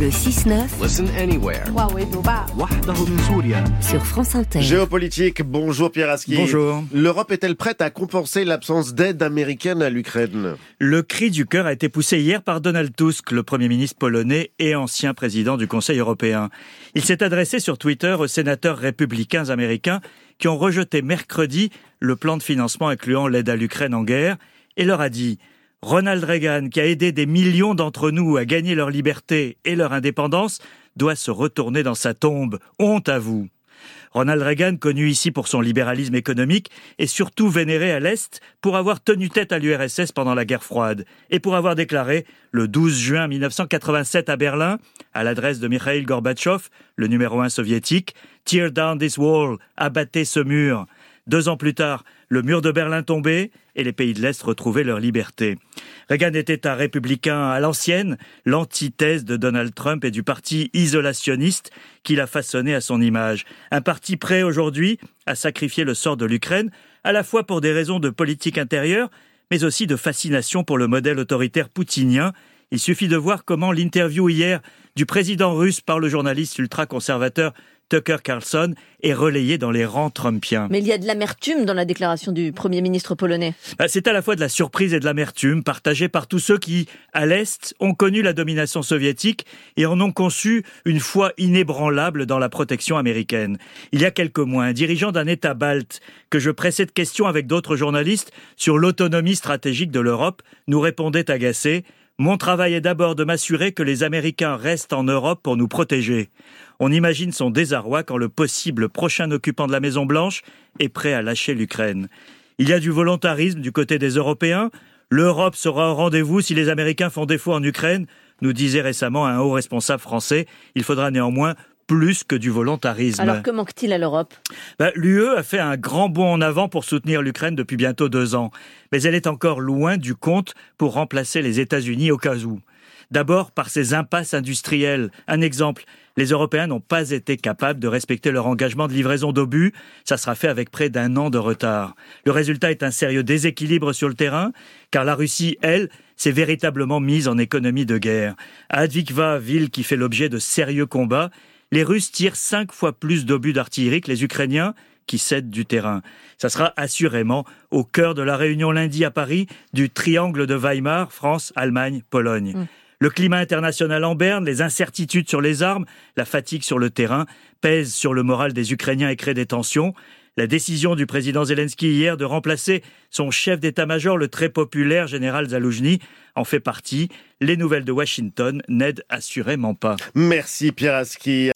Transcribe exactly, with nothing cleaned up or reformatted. Le six neuf. Listen anywhere. Sur France Inter. Géopolitique, bonjour Pierre Haski. Bonjour. L'Europe est-elle prête à compenser l'absence d'aide américaine à l'Ukraine ? Le cri du cœur a été poussé hier par Donald Tusk, le Premier ministre polonais et ancien président du Conseil européen. Il s'est adressé sur Twitter aux sénateurs républicains américains qui ont rejeté mercredi le plan de financement incluant l'aide à l'Ukraine en guerre et leur a dit « Ronald Reagan, qui a aidé des millions d'entre nous à gagner leur liberté et leur indépendance, doit se retourner dans sa tombe. Honte à vous !» Ronald Reagan, connu ici pour son libéralisme économique, est surtout vénéré à l'Est pour avoir tenu tête à l'U R S S pendant la guerre froide et pour avoir déclaré, le douze juin mille neuf cent quatre-vingt-sept à Berlin, à l'adresse de Mikhail Gorbatchev, le numéro un soviétique, « Tear down this wall », abattez ce mur. Deux ans plus tard, le mur de Berlin tombait et les pays de l'Est retrouvaient leur liberté. Reagan était un républicain à l'ancienne, l'antithèse de Donald Trump et du parti isolationniste qu'il a façonné à son image. Un parti prêt aujourd'hui à sacrifier le sort de l'Ukraine, à la fois pour des raisons de politique intérieure, mais aussi de fascination pour le modèle autoritaire poutinien. Il suffit de voir comment l'interview hier du président russe par le journaliste ultra-conservateur Tucker Carlson est relayé dans les rangs trumpiens. Mais il y a de l'amertume dans la déclaration du Premier ministre polonais. C'est à la fois de la surprise et de l'amertume partagée par tous ceux qui, à l'Est, ont connu la domination soviétique et en ont conçu une foi inébranlable dans la protection américaine. Il y a quelques mois, un dirigeant d'un État balte que je pressais de questions avec d'autres journalistes sur l'autonomie stratégique de l'Europe nous répondait agacé. Mon travail est d'abord de m'assurer que les Américains restent en Europe pour nous protéger. On imagine son désarroi quand le possible prochain occupant de la Maison-Blanche est prêt à lâcher l'Ukraine. Il y a du volontarisme du côté des Européens. L'Europe sera au rendez-vous si les Américains font défaut en Ukraine, nous disait récemment un haut responsable français. Il faudra néanmoins plus que du volontarisme. Alors que manque-t-il à l'Europe ? ben, L'U E a fait un grand bond en avant pour soutenir l'Ukraine depuis bientôt deux ans. Mais elle est encore loin du compte pour remplacer les États-Unis au cas où. D'abord par ses impasses industrielles. Un exemple, les Européens n'ont pas été capables de respecter leur engagement de livraison d'obus. Ça sera fait avec près d'un an de retard. Le résultat est un sérieux déséquilibre sur le terrain, car la Russie, elle, s'est véritablement mise en économie de guerre. À Avdiivka, ville qui fait l'objet de sérieux combats, les Russes tirent cinq fois plus d'obus d'artillerie que les Ukrainiens qui cèdent du terrain. Ça sera assurément au cœur de la réunion lundi à Paris du triangle de Weimar, France, Allemagne, Pologne. Mmh. Le climat international en berne, les incertitudes sur les armes, la fatigue sur le terrain pèsent sur le moral des Ukrainiens et créent des tensions. La décision du président Zelensky hier de remplacer son chef d'état-major, le très populaire général Zaloujny, en fait partie. Les nouvelles de Washington n'aident assurément pas. Merci Pierre Haski.